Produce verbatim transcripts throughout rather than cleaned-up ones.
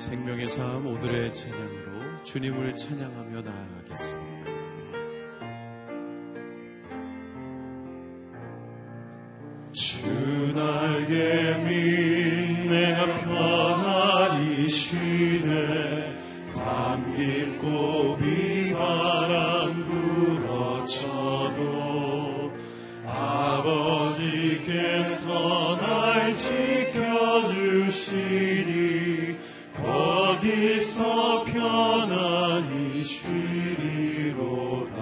생명의 삶 오늘의 찬양으로 주님을 찬양하며 나아가겠습니다. 주 날개 밑 내가 편안히 쉬네. 밤 깊고 비바람 불어쳐도 아버지께서 날 지켜주시니 거기서 편안히 쉬리로다.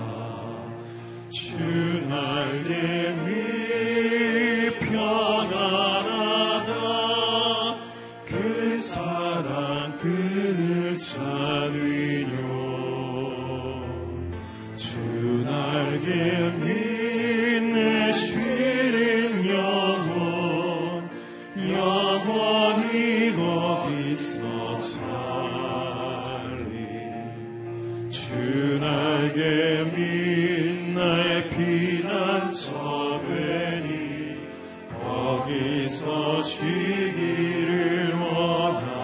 주 날개 밑 찬위뇨. 주 날개 밑 내 쉬는 영혼 영원히 거기서 살리. 주 날개 밑 나의 피난처 되니 거기서 쉬기를 원하니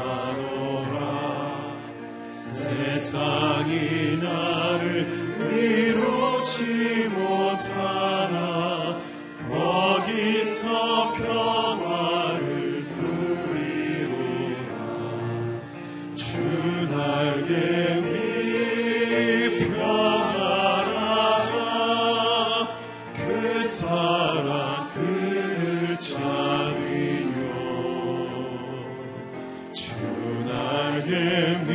세상이 나를 이루지 못하나 거기서 평화를 누리로라. 주 날개 밑 평안하라. 그 사랑 그를 찾으뇨. 주 날개 밑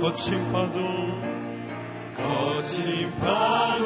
거친 파도 거친 파도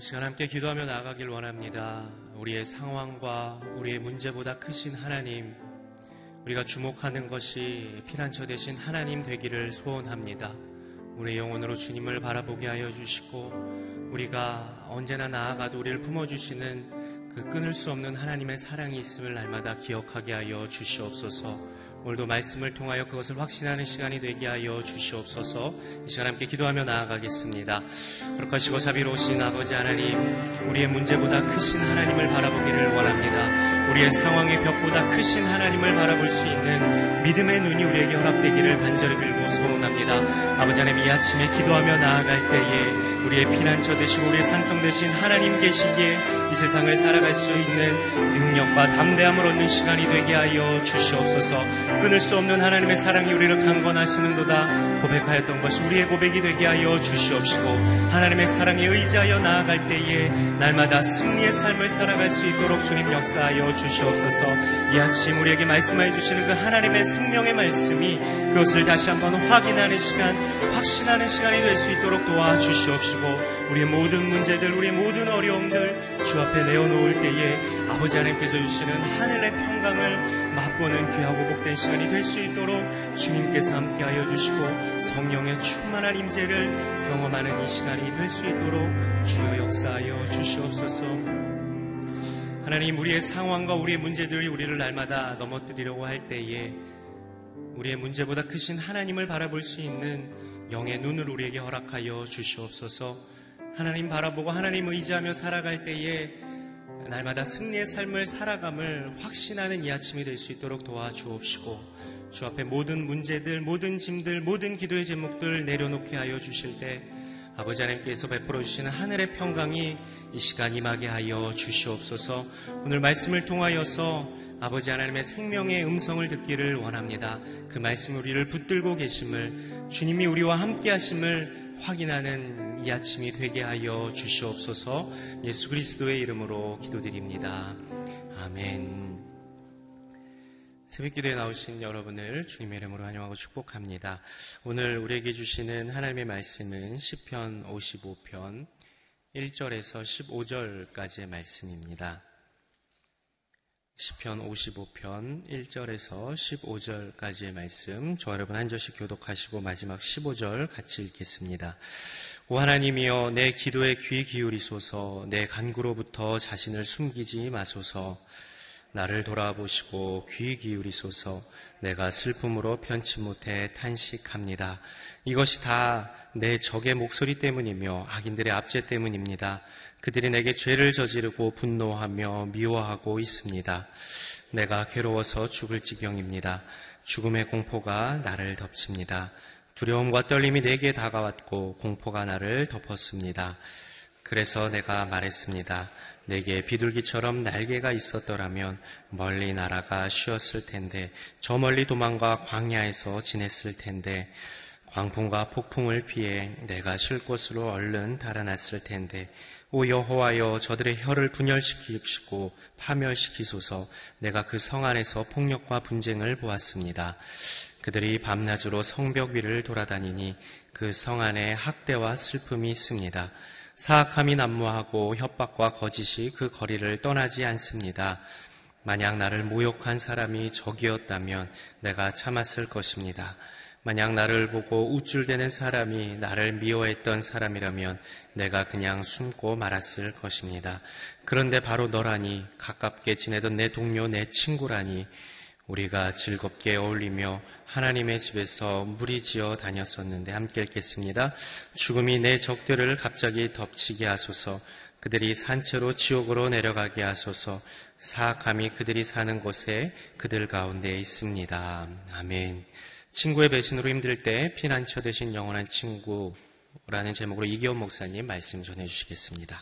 이 시간 함께 기도하며 나아가길 원합니다. 우리의 상황과 우리의 문제보다 크신 하나님, 우리가 주목하는 것이 피난처 되신 하나님 되기를 소원합니다. 우리의 영혼으로 주님을 바라보게 하여 주시고, 우리가 언제나 나아가도 우리를 품어주시는 그 끊을 수 없는 하나님의 사랑이 있음을 날마다 기억하게 하여 주시옵소서. 오늘도 말씀을 통하여 그것을 확신하는 시간이 되게 하여 주시옵소서. 이 시간 함께 기도하며 나아가겠습니다. 거룩하시고 자비로우신 아버지 하나님, 우리의 문제보다 크신 하나님을 바라보기를 원합니다. 우리의 상황의 벽보다 크신 하나님을 바라볼 수 있는 믿음의 눈이 우리에게 허락되기를 간절히 빌고 소원합니다. 아버지 하나님, 이 아침에 기도하며 나아갈 때에 우리의 피난처 되시고 우리의 산성 되신 하나님 계시기에 이 세상을 살아갈 수 있는 능력과 담대함을 얻는 시간이 되게 하여 주시옵소서. 끊을 수 없는 하나님의 사랑이 우리를 강건하시는도다 고백하였던 것이 우리의 고백이 되게 하여 주시옵시고, 하나님의 사랑에 의지하여 나아갈 때에 날마다 승리의 삶을 살아갈 수 있도록 주님 역사하여 주시옵소서. 이 아침 우리에게 말씀하여 주시는 그 하나님의 생명의 말씀이 그것을 다시 한번 확인하는 시간, 확신하는 시간이 될 수 있도록 도와주시옵시고, 우리의 모든 문제들, 우리의 모든 어려움들 주 앞에 내어놓을 때에 아버지 하나님께서 주시는 하늘의 평강을 맛보는 귀하고 복된 시간이 될 수 있도록 주님께서 함께하여 주시고, 성령의 충만한 임재를 경험하는 이 시간이 될 수 있도록 주여 역사하여 주시옵소서. 하나님, 우리의 상황과 우리의 문제들이 우리를 날마다 넘어뜨리려고 할 때에 우리의 문제보다 크신 하나님을 바라볼 수 있는 영의 눈을 우리에게 허락하여 주시옵소서. 하나님 바라보고 하나님 의지하며 살아갈 때에 날마다 승리의 삶을 살아감을 확신하는 이 아침이 될 수 있도록 도와주옵시고, 주 앞에 모든 문제들, 모든 짐들, 모든 기도의 제목들 내려놓게 하여 주실 때 아버지 하나님께서 베풀어 주시는 하늘의 평강이 이 시간 임하게 하여 주시옵소서. 오늘 말씀을 통하여서 아버지 하나님의 생명의 음성을 듣기를 원합니다. 그 말씀 우리를 붙들고 계심을, 주님이 우리와 함께 하심을 확인하는 이 아침이 되게 하여 주시옵소서. 예수 그리스도의 이름으로 기도드립니다. 아멘. 새벽기도에 나오신 여러분을 주님의 이름으로 환영하고 축복합니다. 오늘 우리에게 주시는 하나님의 말씀은 시편 오십오 편 일 절에서 십오 절까지의 말씀입니다. 시편 오십오 편 일 절에서 십오 절까지의 말씀, 저 여러분 한 절씩 교독하시고 마지막 십오 절 같이 읽겠습니다. 오 하나님이여, 내 기도에 귀 기울이소서. 내 간구로부터 자신을 숨기지 마소서. 나를 돌아보시고 귀 기울이소서. 내가 슬픔으로 편치 못해 탄식합니다. 이것이 다 내 적의 목소리 때문이며 악인들의 압제 때문입니다. 그들이 내게 죄를 저지르고 분노하며 미워하고 있습니다. 내가 괴로워서 죽을 지경입니다. 죽음의 공포가 나를 덮칩니다. 두려움과 떨림이 내게 다가왔고 공포가 나를 덮었습니다. 그래서 내가 말했습니다. 내게 비둘기처럼 날개가 있었더라면 멀리 날아가 쉬었을 텐데, 저 멀리 도망가 광야에서 지냈을 텐데, 광풍과 폭풍을 피해 내가 쉴 곳으로 얼른 달아났을 텐데, 오 여호와여, 저들의 혀를 분열시키시고 파멸시키소서. 내가 그 성 안에서 폭력과 분쟁을 보았습니다. 그들이 밤낮으로 성벽 위를 돌아다니니 그 성 안에 학대와 슬픔이 있습니다. 사악함이 난무하고 협박과 거짓이 그 거리를 떠나지 않습니다. 만약 나를 모욕한 사람이 적이었다면 내가 참았을 것입니다. 만약 나를 보고 우쭐대는 사람이 나를 미워했던 사람이라면 내가 그냥 숨고 말았을 것입니다. 그런데 바로 너라니, 가깝게 지내던 내 동료, 내 친구라니. 우리가 즐겁게 어울리며 하나님의 집에서 무리지어 다녔었는데, 함께 읽겠습니다. 죽음이 내 적들을 갑자기 덮치게 하소서. 그들이 산채로 지옥으로 내려가게 하소서. 사악함이 그들이 사는 곳에 그들 가운데 있습니다. 아멘. 친구의 배신으로 힘들 때 피난처 되신 영원한 친구라는 제목으로 이기원 목사님 말씀 전해주시겠습니다.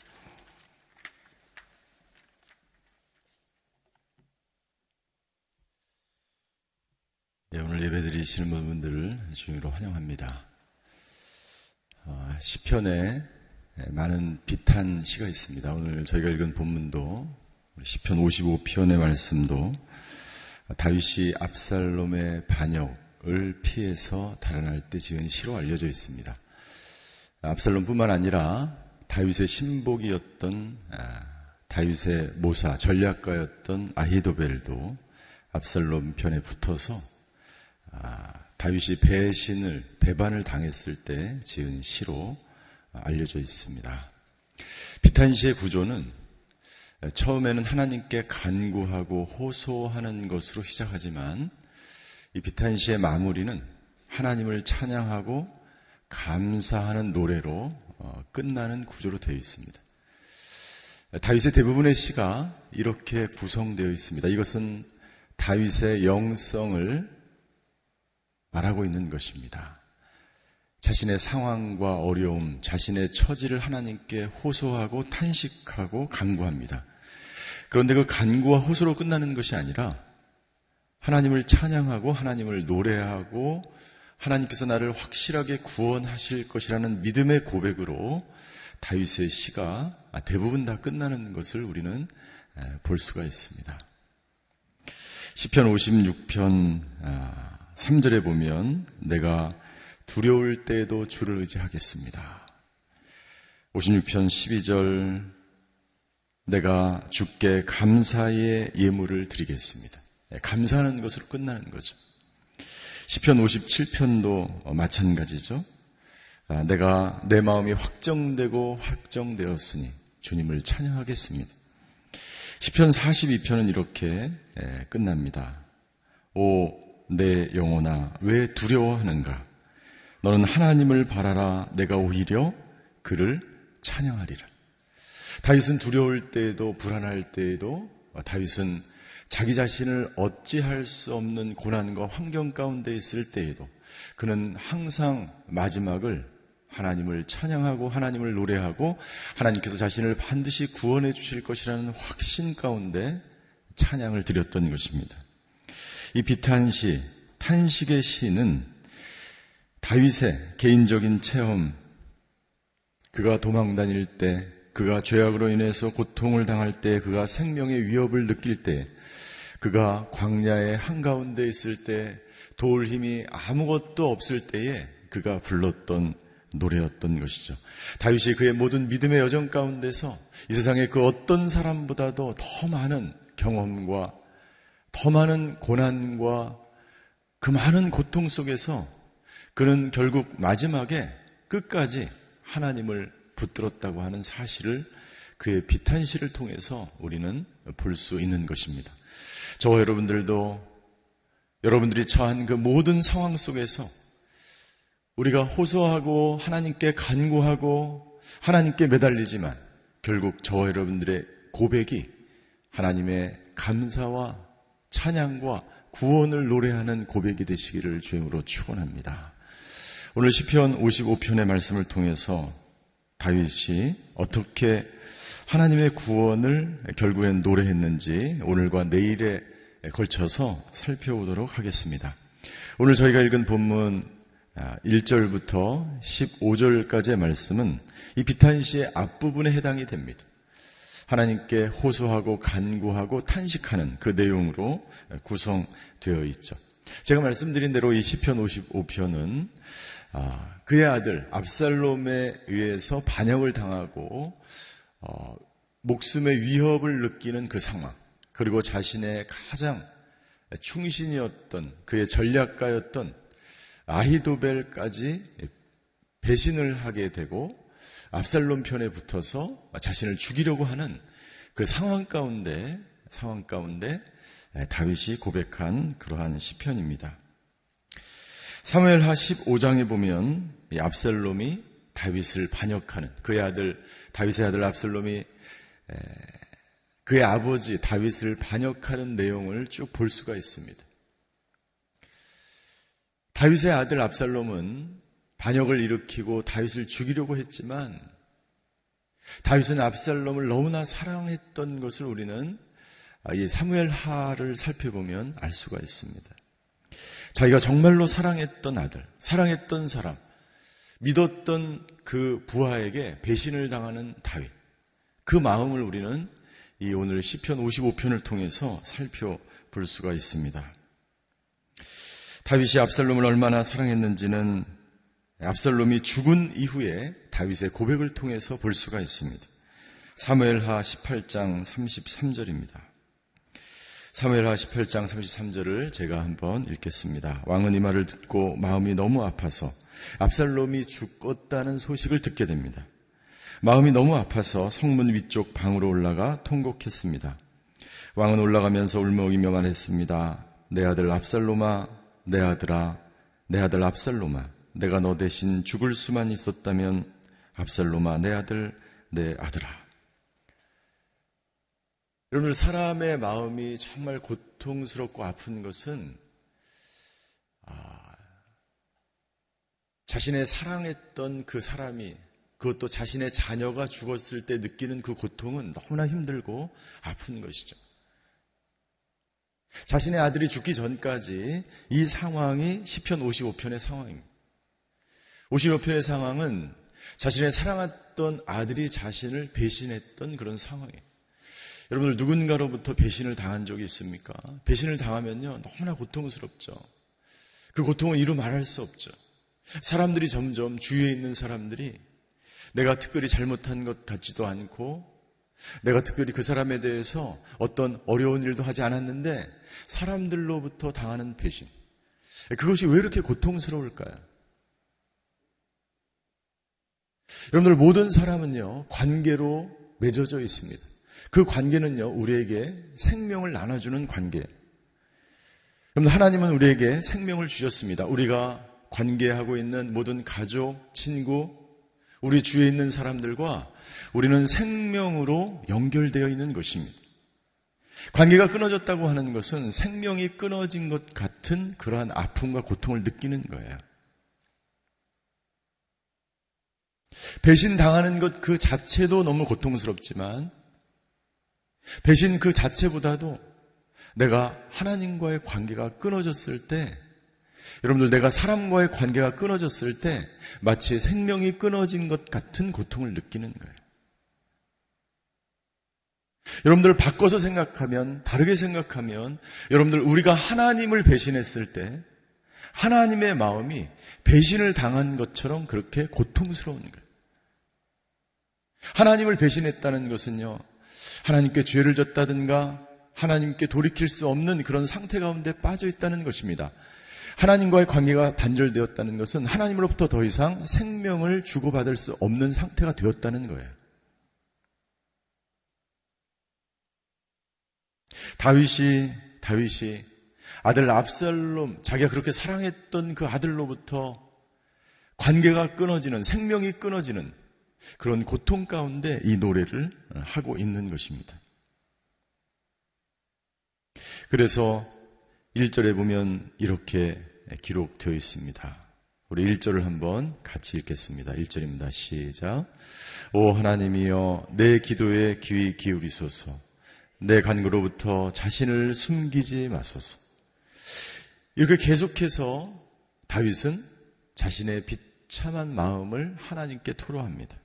네, 오늘 예배드리시는 분들을 주님으로 환영합니다. 어, 시편에 많은 비탄시가 있습니다. 오늘 저희가 읽은 본문도 시편 오십오 편의 말씀도 다윗이 압살롬의 반역을 피해서 달아날 때 지은 시로 알려져 있습니다. 압살롬뿐만 아니라 다윗의 신복이었던 아, 다윗의 모사, 전략가였던 아히도벨도 압살롬 편에 붙어서 아, 다윗이 배신을, 배반을 당했을 때 지은 시로 알려져 있습니다. 비탄시의 구조는 처음에는 하나님께 간구하고 호소하는 것으로 시작하지만 이 비탄시의 마무리는 하나님을 찬양하고 감사하는 노래로 끝나는 구조로 되어 있습니다. 다윗의 대부분의 시가 이렇게 구성되어 있습니다. 이것은 다윗의 영성을 말하고 있는 것입니다. 자신의 상황과 어려움, 자신의 처지를 하나님께 호소하고 탄식하고 간구합니다. 그런데 그 간구와 호소로 끝나는 것이 아니라 하나님을 찬양하고 하나님을 노래하고 하나님께서 나를 확실하게 구원하실 것이라는 믿음의 고백으로 다윗의 시가 대부분 다 끝나는 것을 우리는 볼 수가 있습니다. 시편 오십육 편 삼 절에 보면 내가 두려울 때에도 주를 의지하겠습니다. 오십육 편 십이 절 내가 주께 감사의 예물을 드리겠습니다. 감사하는 것으로 끝나는 거죠. 시편 오십칠 편도 마찬가지죠. 내가 내 마음이 확정되고 확정되었으니 주님을 찬양하겠습니다. 시편 사십이 편은 이렇게 끝납니다. 오, 내 영혼아 왜 두려워하는가? 너는 하나님을 바라라. 내가 오히려 그를 찬양하리라. 다윗은 두려울 때에도 불안할 때에도 다윗은 자기 자신을 어찌할 수 없는 고난과 환경 가운데 있을 때에도 그는 항상 마지막을 하나님을 찬양하고 하나님을 노래하고 하나님께서 자신을 반드시 구원해 주실 것이라는 확신 가운데 찬양을 드렸던 것입니다. 이 비탄시, 탄식의 시는 다윗의 개인적인 체험, 그가 도망 다닐 때, 그가 죄악으로 인해서 고통을 당할 때, 그가 생명의 위협을 느낄 때, 그가 광야의 한가운데 있을 때, 도울 힘이 아무것도 없을 때에 그가 불렀던 노래였던 것이죠. 다윗이 그의 모든 믿음의 여정 가운데서 이 세상의 그 어떤 사람보다도 더 많은 경험과 더 많은 고난과 그 많은 고통 속에서 그는 결국 마지막에 끝까지 하나님을 붙들었다고 하는 사실을 그의 비탄시를 통해서 우리는 볼 수 있는 것입니다. 저와 여러분들도 여러분들이 처한 그 모든 상황 속에서 우리가 호소하고 하나님께 간구하고 하나님께 매달리지만 결국 저와 여러분들의 고백이 하나님의 감사와 찬양과 구원을 노래하는 고백이 되시기를 주님으로 축원합니다. 오늘 시편 오십오 편의 말씀을 통해서 다윗이 어떻게 하나님의 구원을 결국엔 노래했는지 오늘과 내일에 걸쳐서 살펴보도록 하겠습니다. 오늘 저희가 읽은 본문 일 절부터 십오 절까지의 말씀은 이 비탄시의 앞부분에 해당이 됩니다. 하나님께 호소하고 간구하고 탄식하는 그 내용으로 구성되어 있죠. 제가 말씀드린 대로 이 시편 오십오 편은 그의 아들 압살롬에 의해서 반역을 당하고 어, 목숨의 위협을 느끼는 그 상황, 그리고 자신의 가장 충신이었던 그의 전략가였던 아히도벨까지 배신을 하게 되고 압살롬 편에 붙어서 자신을 죽이려고 하는 그 상황 가운데 상황 가운데 다윗이 고백한 그러한 시편입니다. 사무엘하 십오 장에 보면 이 압살롬이 다윗을 반역하는 그의 아들 다윗의 아들 압살롬이 그의 아버지 다윗을 반역하는 내용을 쭉 볼 수가 있습니다. 다윗의 아들 압살롬은 반역을 일으키고 다윗을 죽이려고 했지만 다윗은 압살롬을 너무나 사랑했던 것을 우리는 이 사무엘하를 살펴보면 알 수가 있습니다. 자기가 정말로 사랑했던 아들, 사랑했던 사람, 믿었던 그 부하에게 배신을 당하는 다윗, 그 마음을 우리는 이 오늘 시편 오십오 편을 통해서 살펴볼 수가 있습니다. 다윗이 압살롬을 얼마나 사랑했는지는 압살롬이 죽은 이후에 다윗의 고백을 통해서 볼 수가 있습니다. 사무엘하 십팔 장 삼십삼 절입니다. 사무엘하 십팔 장 삼십삼 절을 제가 한번 읽겠습니다. 왕은 이 말을 듣고 마음이 너무 아파서 압살롬이 죽었다는 소식을 듣게 됩니다. 마음이 너무 아파서 성문 위쪽 방으로 올라가 통곡했습니다. 왕은 올라가면서 울먹이며 말했습니다. 내 아들 압살롬아, 내 아들아, 내 아들 압살롬아, 내가 너 대신 죽을 수만 있었다면, 압살롬아, 내 아들, 내 아들아. 여러분, 사람의 마음이 정말 고통스럽고 아픈 것은 아, 자신의 사랑했던 그 사람이, 그것도 자신의 자녀가 죽었을 때 느끼는 그 고통은 너무나 힘들고 아픈 것이죠. 자신의 아들이 죽기 전까지 이 상황이 시편 오십오 편의 상황입니다. 오십오 편의 상황은 자신의 사랑했던 아들이 자신을 배신했던 그런 상황이에요. 여러분들 누군가로부터 배신을 당한 적이 있습니까? 배신을 당하면요, 너무나 고통스럽죠. 그 고통은 이루 말할 수 없죠. 사람들이 점점 주위에 있는 사람들이 내가 특별히 잘못한 것 같지도 않고 내가 특별히 그 사람에 대해서 어떤 어려운 일도 하지 않았는데 사람들로부터 당하는 배신, 그것이 왜 이렇게 고통스러울까요? 여러분들 모든 사람은요 관계로 맺어져 있습니다. 그 관계는요 우리에게 생명을 나눠주는 관계. 여러분 하나님은 우리에게 생명을 주셨습니다. 우리가 관계하고 있는 모든 가족, 친구, 우리 주위에 있는 사람들과 우리는 생명으로 연결되어 있는 것입니다. 관계가 끊어졌다고 하는 것은 생명이 끊어진 것 같은 그러한 아픔과 고통을 느끼는 거예요. 배신당하는 것 그 자체도 너무 고통스럽지만 배신 그 자체보다도 내가 하나님과의 관계가 끊어졌을 때, 여러분들 내가 사람과의 관계가 끊어졌을 때 마치 생명이 끊어진 것 같은 고통을 느끼는 거예요. 여러분들 바꿔서 생각하면, 다르게 생각하면, 여러분들 우리가 하나님을 배신했을 때 하나님의 마음이 배신을 당한 것처럼 그렇게 고통스러운 거예요. 하나님을 배신했다는 것은요, 하나님께 죄를 졌다든가 하나님께 돌이킬 수 없는 그런 상태 가운데 빠져 있다는 것입니다. 하나님과의 관계가 단절되었다는 것은 하나님으로부터 더 이상 생명을 주고받을 수 없는 상태가 되었다는 거예요. 다윗이, 다윗이 아들 압살롬, 자기가 그렇게 사랑했던 그 아들로부터 관계가 끊어지는, 생명이 끊어지는 그런 고통 가운데 이 노래를 하고 있는 것입니다. 그래서 일 절에 보면 이렇게 기록되어 있습니다. 우리 일 절을 한번 같이 읽겠습니다. 일 절입니다. 시작. 오 하나님이여, 내 기도에 귀 기울이소서. 내 간구로부터 자신을 숨기지 마소서. 이렇게 계속해서 다윗은 자신의 비참한 마음을 하나님께 토로합니다.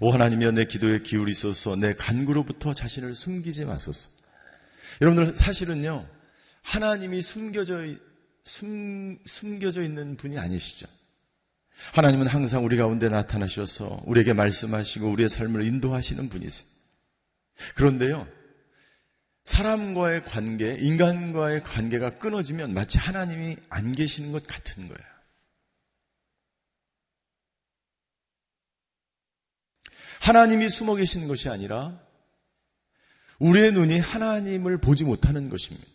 오 하나님이여, 내 기도에 기울이소서. 내 간구로부터 자신을 숨기지 마소서. 여러분들 사실은요, 하나님이 숨겨져, 숨, 숨겨져 있는 분이 아니시죠. 하나님은 항상 우리 가운데 나타나셔서 우리에게 말씀하시고 우리의 삶을 인도하시는 분이세요. 그런데요, 사람과의 관계, 인간과의 관계가 끊어지면 마치 하나님이 안 계시는 것 같은 거예요. 하나님이 숨어 계시는 것이 아니라 우리의 눈이 하나님을 보지 못하는 것입니다.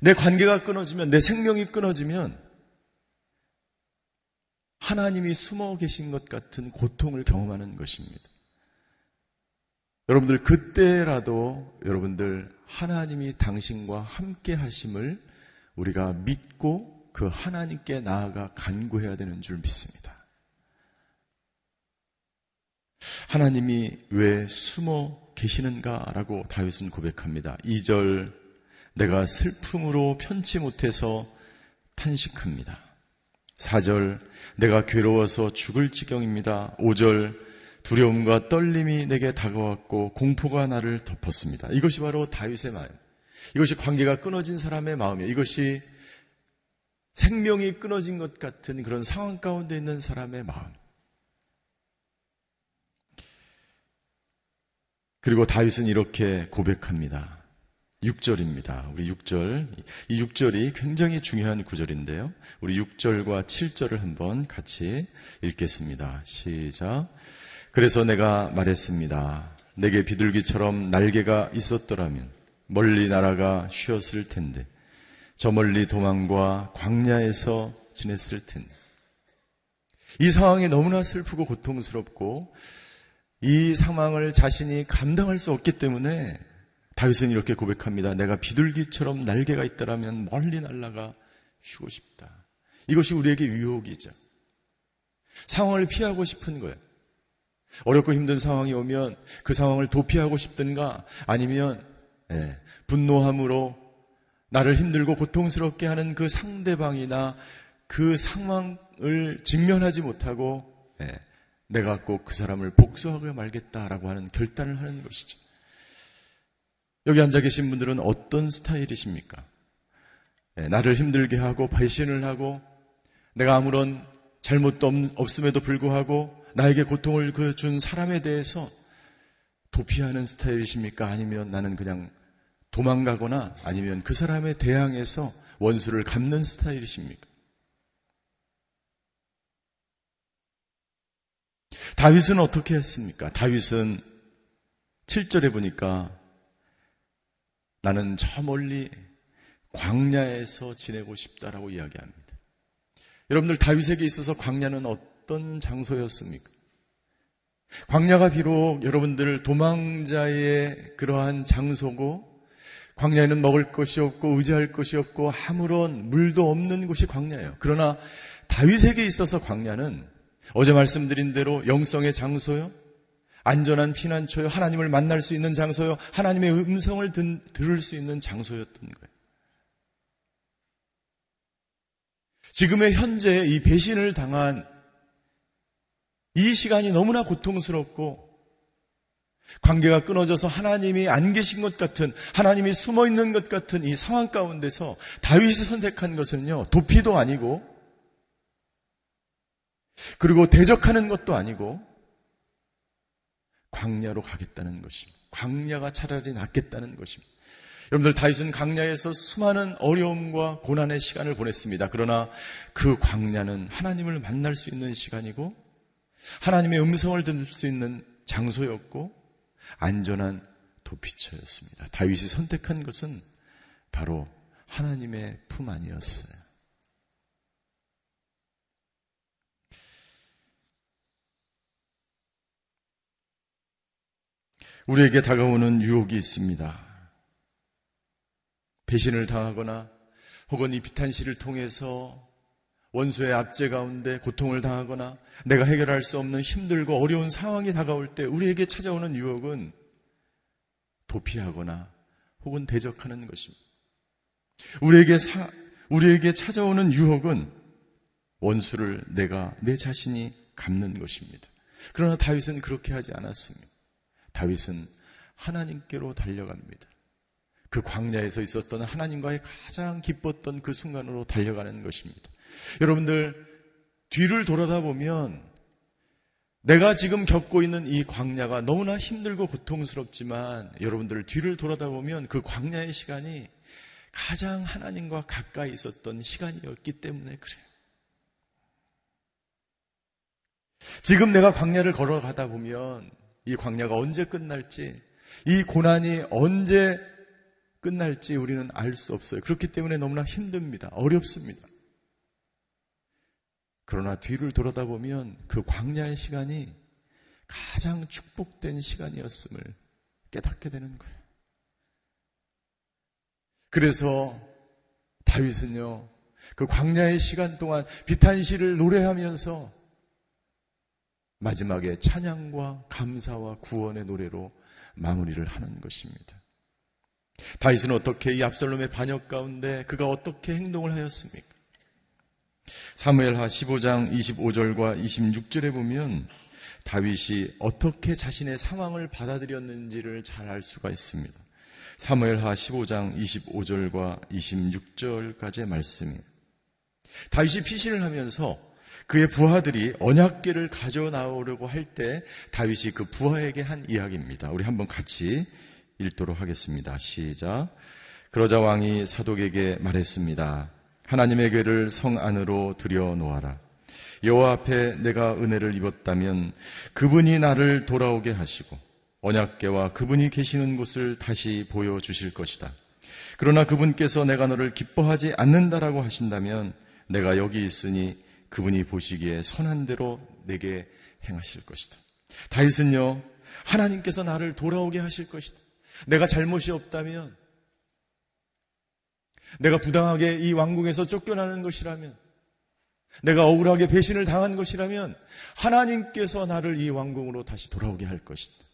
내 관계가 끊어지면, 내 생명이 끊어지면 하나님이 숨어 계신 것 같은 고통을 경험하는 것입니다. 여러분들 그때라도 여러분들 하나님이 당신과 함께 하심을 우리가 믿고 그 하나님께 나아가 간구해야 되는 줄 믿습니다. 하나님이 왜 숨어 계시는가라고 다윗은 고백합니다. 이 절, 내가 슬픔으로 편치 못해서 탄식합니다. 사 절, 내가 괴로워서 죽을 지경입니다. 오 절, 두려움과 떨림이 내게 다가왔고 공포가 나를 덮었습니다. 이것이 바로 다윗의 마음. 이것이 관계가 끊어진 사람의 마음이에요. 이것이 생명이 끊어진 것 같은 그런 상황 가운데 있는 사람의 마음. 그리고 다윗은 이렇게 고백합니다. 육 절입니다. 우리 육 절, 이 육 절이 굉장히 중요한 구절인데요. 우리 육 절과 칠 절을 한번 같이 읽겠습니다. 시작. 그래서 내가 말했습니다. 내게 비둘기처럼 날개가 있었더라면 멀리 날아가 쉬었을 텐데 저 멀리 도망과 광야에서 지냈을 텐데. 이 상황이 너무나 슬프고 고통스럽고 이 상황을 자신이 감당할 수 없기 때문에 다윗은 이렇게 고백합니다. 내가 비둘기처럼 날개가 있다라면 멀리 날아가 쉬고 싶다. 이것이 우리에게 유혹이죠. 상황을 피하고 싶은 거예요. 어렵고 힘든 상황이 오면 그 상황을 도피하고 싶든가 아니면 예, 분노함으로 나를 힘들고 고통스럽게 하는 그 상대방이나 그 상황을 직면하지 못하고 예, 내가 꼭 그 사람을 복수하고 말겠다라고 하는 결단을 하는 것이죠. 여기 앉아 계신 분들은 어떤 스타일이십니까? 예, 나를 힘들게 하고 배신을 하고 내가 아무런 잘못도 없음에도 불구하고 나에게 고통을 그 준 사람에 대해서 도피하는 스타일이십니까? 아니면 나는 그냥 도망가거나 아니면 그 사람에 대항해서 원수를 갚는 스타일이십니까? 다윗은 어떻게 했습니까? 다윗은 칠 절에 보니까 나는 저 멀리 광야에서 지내고 싶다라고 이야기합니다. 여러분들 다윗에게 있어서 광야는 어떤 장소였습니까? 광야가 비록 여러분들 도망자의 그러한 장소고 광야에는 먹을 것이 없고 의지할 것이 없고 아무런 물도 없는 곳이 광야예요. 그러나 다윗에게 있어서 광야는 어제 말씀드린 대로 영성의 장소요, 안전한 피난처요, 하나님을 만날 수 있는 장소요, 하나님의 음성을 든, 들을 수 있는 장소였던 거예요. 지금의 현재 이 배신을 당한 이 시간이 너무나 고통스럽고 관계가 끊어져서 하나님이 안 계신 것 같은, 하나님이 숨어 있는 것 같은 이 상황 가운데서 다윗이 선택한 것은요, 도피도 아니고 그리고 대적하는 것도 아니고 광야로 가겠다는 것입니다. 광야가 차라리 낫겠다는 것입니다. 여러분들 다윗은 광야에서 수많은 어려움과 고난의 시간을 보냈습니다. 그러나 그 광야는 하나님을 만날 수 있는 시간이고 하나님의 음성을 들을 수 있는 장소였고 안전한 도피처였습니다. 다윗이 선택한 것은 바로 하나님의 품 안이었어요. 우리에게 다가오는 유혹이 있습니다. 배신을 당하거나 혹은 이 비탄시를 통해서 원수의 압제 가운데 고통을 당하거나 내가 해결할 수 없는 힘들고 어려운 상황이 다가올 때 우리에게 찾아오는 유혹은 도피하거나 혹은 대적하는 것입니다. 우리에게, 사, 우리에게 찾아오는 유혹은 원수를 내가 내 자신이 갚는 것입니다. 그러나 다윗은 그렇게 하지 않았습니다. 다윗은 하나님께로 달려갑니다. 그 광야에서 있었던 하나님과의 가장 기뻤던 그 순간으로 달려가는 것입니다. 여러분들 뒤를 돌아다 보면 내가 지금 겪고 있는 이 광야가 너무나 힘들고 고통스럽지만 여러분들 뒤를 돌아다 보면 그 광야의 시간이 가장 하나님과 가까이 있었던 시간이었기 때문에 그래요. 지금 내가 광야를 걸어가다 보면 이 광야가 언제 끝날지, 이 고난이 언제 끝날지 우리는 알 수 없어요. 그렇기 때문에 너무나 힘듭니다. 어렵습니다. 그러나 뒤를 돌아다보면 그 광야의 시간이 가장 축복된 시간이었음을 깨닫게 되는 거예요. 그래서 다윗은요, 그 광야의 시간 동안 비탄시를 노래하면서 마지막에 찬양과 감사와 구원의 노래로 마무리를 하는 것입니다. 다윗은 어떻게 이 압살롬의 반역 가운데 그가 어떻게 행동을 하였습니까? 사무엘하 십오 장 이십오 절과 이십육 절에 보면 다윗이 어떻게 자신의 상황을 받아들였는지를 잘 알 수가 있습니다. 사무엘하 십오 장 이십오 절과 이십육 절까지의 말씀이에요. 다윗이 피신을 하면서 그의 부하들이 언약궤를 가져나오려고 할 때 다윗이 그 부하에게 한 이야기입니다. 우리 한번 같이 읽도록 하겠습니다. 시작. 그러자 왕이 사독에게 말했습니다. 하나님의 궤를 성 안으로 들여놓아라. 여호와 앞에 내가 은혜를 입었다면 그분이 나를 돌아오게 하시고 언약궤와 그분이 계시는 곳을 다시 보여주실 것이다. 그러나 그분께서 내가 너를 기뻐하지 않는다라고 하신다면 내가 여기 있으니 그분이 보시기에 선한 대로 내게 행하실 것이다. 다윗은요, 하나님께서 나를 돌아오게 하실 것이다. 내가 잘못이 없다면, 내가 부당하게 이 왕궁에서 쫓겨나는 것이라면, 내가 억울하게 배신을 당한 것이라면 하나님께서 나를 이 왕궁으로 다시 돌아오게 할 것이다.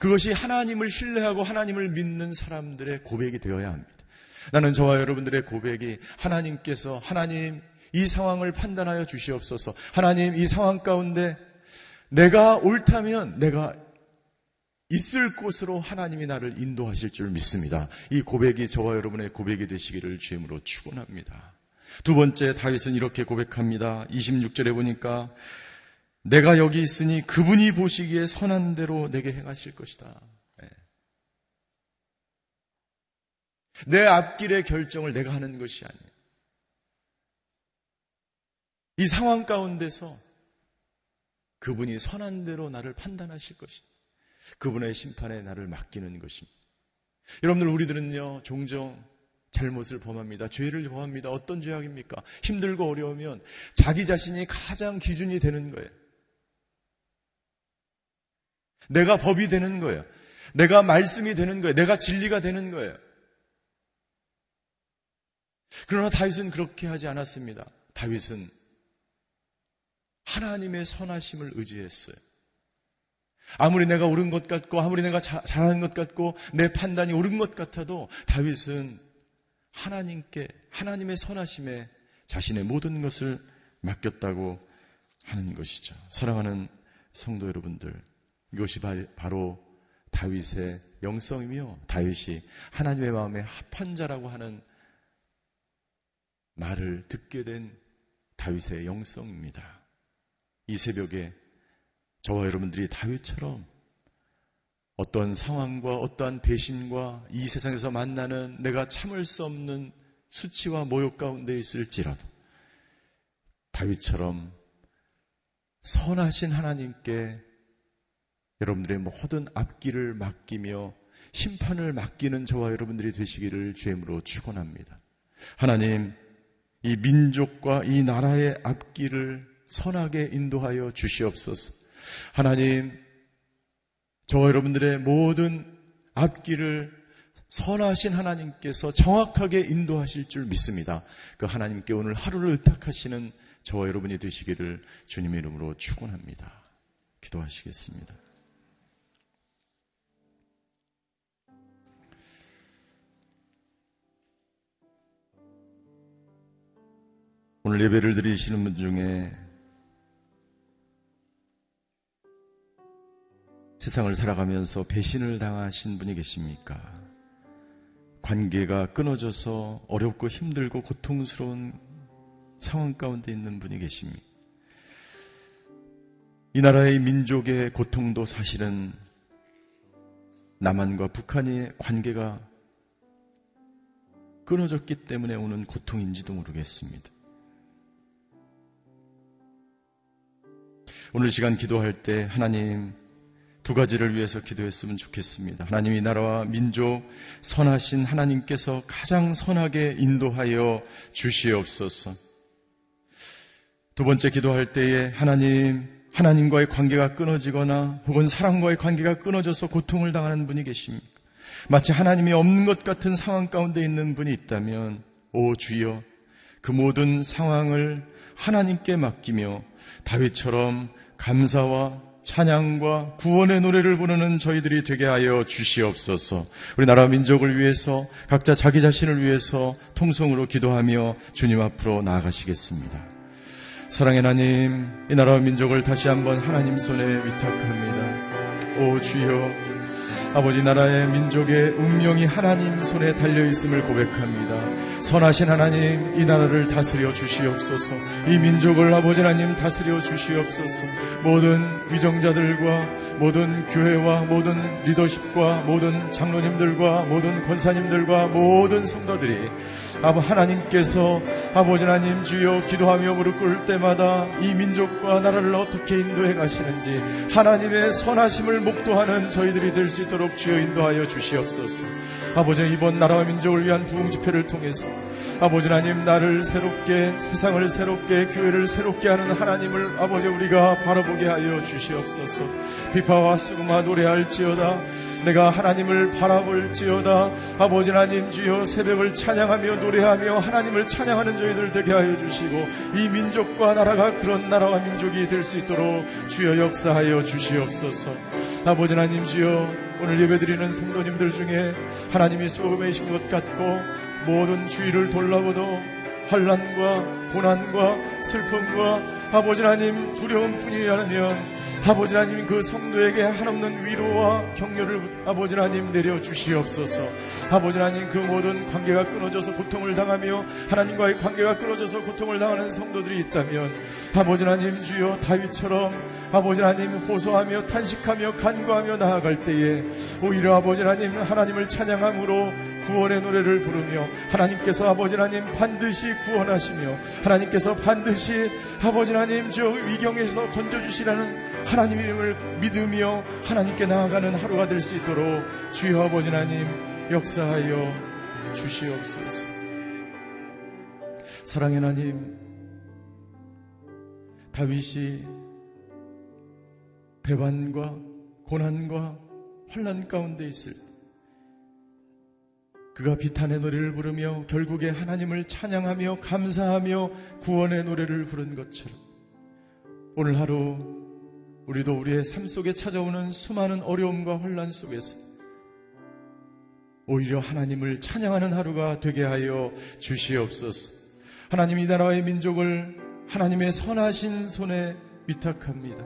그것이 하나님을 신뢰하고 하나님을 믿는 사람들의 고백이 되어야 합니다. 나는 저와 여러분들의 고백이 하나님께서 하나님 이 상황을 판단하여 주시옵소서. 하나님 이 상황 가운데 내가 옳다면 내가 있을 곳으로 하나님이 나를 인도하실 줄 믿습니다. 이 고백이 저와 여러분의 고백이 되시기를 주임으로 축원합니다. 두 번째, 다윗은 이렇게 고백합니다. 이십육 절에 보니까 내가 여기 있으니 그분이 보시기에 선한 대로 내게 행하실 것이다. 내 앞길의 결정을 내가 하는 것이 아니에요. 이 상황 가운데서 그분이 선한 대로 나를 판단하실 것이다. 그분의 심판에 나를 맡기는 것입니다. 여러분들, 우리들은요 종종 잘못을 범합니다. 죄를 범합니다. 어떤 죄악입니까? 힘들고 어려우면 자기 자신이 가장 기준이 되는 거예요. 내가 법이 되는 거예요. 내가 말씀이 되는 거예요. 내가 진리가 되는 거예요. 그러나 다윗은 그렇게 하지 않았습니다. 다윗은 하나님의 선하심을 의지했어요. 아무리 내가 옳은 것 같고 아무리 내가 자, 잘하는 것 같고 내 판단이 옳은 것 같아도 다윗은 하나님께, 하나님의 선하심에 자신의 모든 것을 맡겼다고 하는 것이죠. 사랑하는 성도 여러분들, 이것이 바로 다윗의 영성이며 다윗이 하나님의 마음에 합한 자라고 하는 말을 듣게 된 다윗의 영성입니다. 이 새벽에 저와 여러분들이 다윗처럼 어떤 상황과 어떠한 배신과 이 세상에서 만나는 내가 참을 수 없는 수치와 모욕 가운데 있을지라도 다윗처럼 선하신 하나님께 여러분들의 모든 앞길을 맡기며 심판을 맡기는 저와 여러분들이 되시기를 주임으로 축원합니다. 하나님, 이 민족과 이 나라의 앞길을 선하게 인도하여 주시옵소서. 하나님, 저와 여러분들의 모든 앞길을 선하신 하나님께서 정확하게 인도하실 줄 믿습니다. 그 하나님께 오늘 하루를 의탁하시는 저와 여러분이 되시기를 주님의 이름으로 축원합니다. 기도하시겠습니다. 오늘 예배를 드리시는 분 중에 세상을 살아가면서 배신을 당하신 분이 계십니까? 관계가 끊어져서 어렵고 힘들고 고통스러운 상황 가운데 있는 분이 계십니까? 이 나라의 민족의 고통도 사실은 남한과 북한의 관계가 끊어졌기 때문에 오는 고통인지도 모르겠습니다. 오늘 시간 기도할 때 하나님, 두 가지를 위해서 기도했으면 좋겠습니다. 하나님, 이 나라와 민족 선하신 하나님께서 가장 선하게 인도하여 주시옵소서. 두 번째, 기도할 때에 하나님, 하나님과의 관계가 끊어지거나 혹은 사람과의 관계가 끊어져서 고통을 당하는 분이 계십니까? 마치 하나님이 없는 것 같은 상황 가운데 있는 분이 있다면 오 주여, 그 모든 상황을 하나님께 맡기며 다윗처럼 감사와 찬양과 구원의 노래를 부르는 저희들이 되게 하여 주시옵소서. 우리나라 민족을 위해서 각자 자기 자신을 위해서 통성으로 기도하며 주님 앞으로 나아가시겠습니다. 사랑의 하나님, 이 나라와 민족을 다시 한번 하나님 손에 위탁합니다. 오 주여, 아버지, 나라의 민족의 운명이 하나님 손에 달려있음을 고백합니다. 선하신 하나님, 이 나라를 다스려 주시옵소서. 이 민족을 아버지 하나님 다스려 주시옵소서. 모든 위정자들과 모든 교회와 모든 리더십과 모든 장로님들과 모든 권사님들과 모든 성도들이 아버지 하나님께서 아버지 하나님 주여 기도하며 무릎 꿇을 때마다 이 민족과 나라를 어떻게 인도해 가시는지 하나님의 선하심을 목도하는 저희들이 될 수 있도록 주여 인도하여 주시옵소서. 아버지, 이번 나라와 민족을 위한 부흥집회를 통해서 아버지 하나님 나를 새롭게, 세상을 새롭게, 교회를 새롭게 하는 하나님을 아버지 우리가 바라보게 하여 주시옵소서. 비파와 수금아 노래할지어다, 내가 하나님을 바라볼지어다. 아버지 하나님 주여 새벽을 찬양하며 노래하며 하나님을 찬양하는 저희들 되게 하여 주시고 이 민족과 나라가 그런 나라와 민족이 될 수 있도록 주여 역사하여 주시옵소서. 아버지 하나님 주여 오늘 예배드리는 성도님들 중에 하나님이 소금이신 것 같고 모든 주위를 돌아보도 환난과 고난과 슬픔과 아버지 하나님 두려움뿐이라면 아버지 하나님 그 성도에게 한없는 위로와 격려를 아버지 하나님 내려주시옵소서. 아버지 하나님 그 모든 관계가 끊어져서 고통을 당하며 하나님과의 관계가 끊어져서 고통을 당하는 성도들이 있다면 아버지 하나님 주여 다윗처럼 아버지 하나님 호소하며 탄식하며 간구하며 나아갈 때에 오히려 아버지 하나님 하나님을 찬양함으로 구원의 노래를 부르며 하나님께서 아버지 하나님 반드시 구원하시며 하나님께서 반드시 아버지 하나님 저 위경에서 건져주시라는 하나님 이름을 믿으며 하나님께 나아가는 하루가 될 수 있도록 주여 아버지 하나님 역사하여 주시옵소서. 사랑의 하나님, 다윗이 배반과 고난과 환난 가운데 있을 때 그가 비탄의 노래를 부르며 결국에 하나님을 찬양하며 감사하며 구원의 노래를 부른 것처럼 오늘 하루 우리도 우리의 삶 속에 찾아오는 수많은 어려움과 환난 속에서 오히려 하나님을 찬양하는 하루가 되게 하여 주시옵소서. 하나님, 이 나라의 민족을 하나님의 선하신 손에 위탁합니다.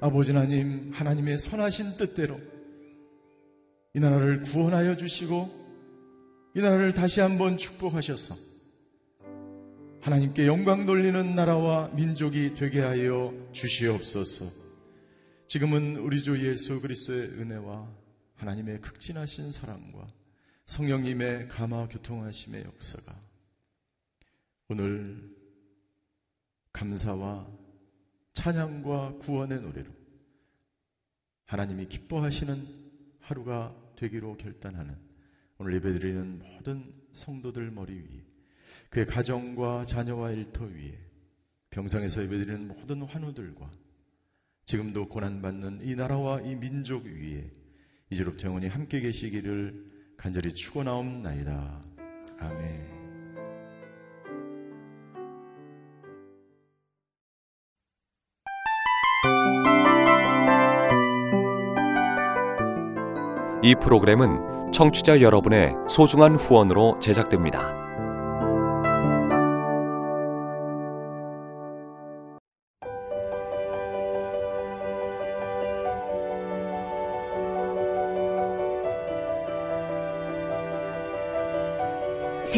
아버지 하나님, 하나님의 선하신 뜻대로 이 나라를 구원하여 주시고 이 나라를 다시 한번 축복하셔서 하나님께 영광 돌리는 나라와 민족이 되게 하여 주시옵소서. 지금은 우리 주 예수 그리스도의 은혜와 하나님의 극진하신 사랑과 성령님의 감화 교통하심의 역사가 오늘 감사와 찬양과 구원의 노래로 하나님이 기뻐하시는 하루가 되기로 결단하는 오늘 예배드리는 모든 성도들 머리 위에, 그의 가정과 자녀와 일터 위에, 병상에서 예배드리는 모든 환우들과 지금도 고난받는 이 나라와 이 민족 위에 이제롭 영원히 함께 계시기를 간절히 추고나옵나이다. 아멘. 이 프로그램은 청취자 여러분의 소중한 후원으로 제작됩니다.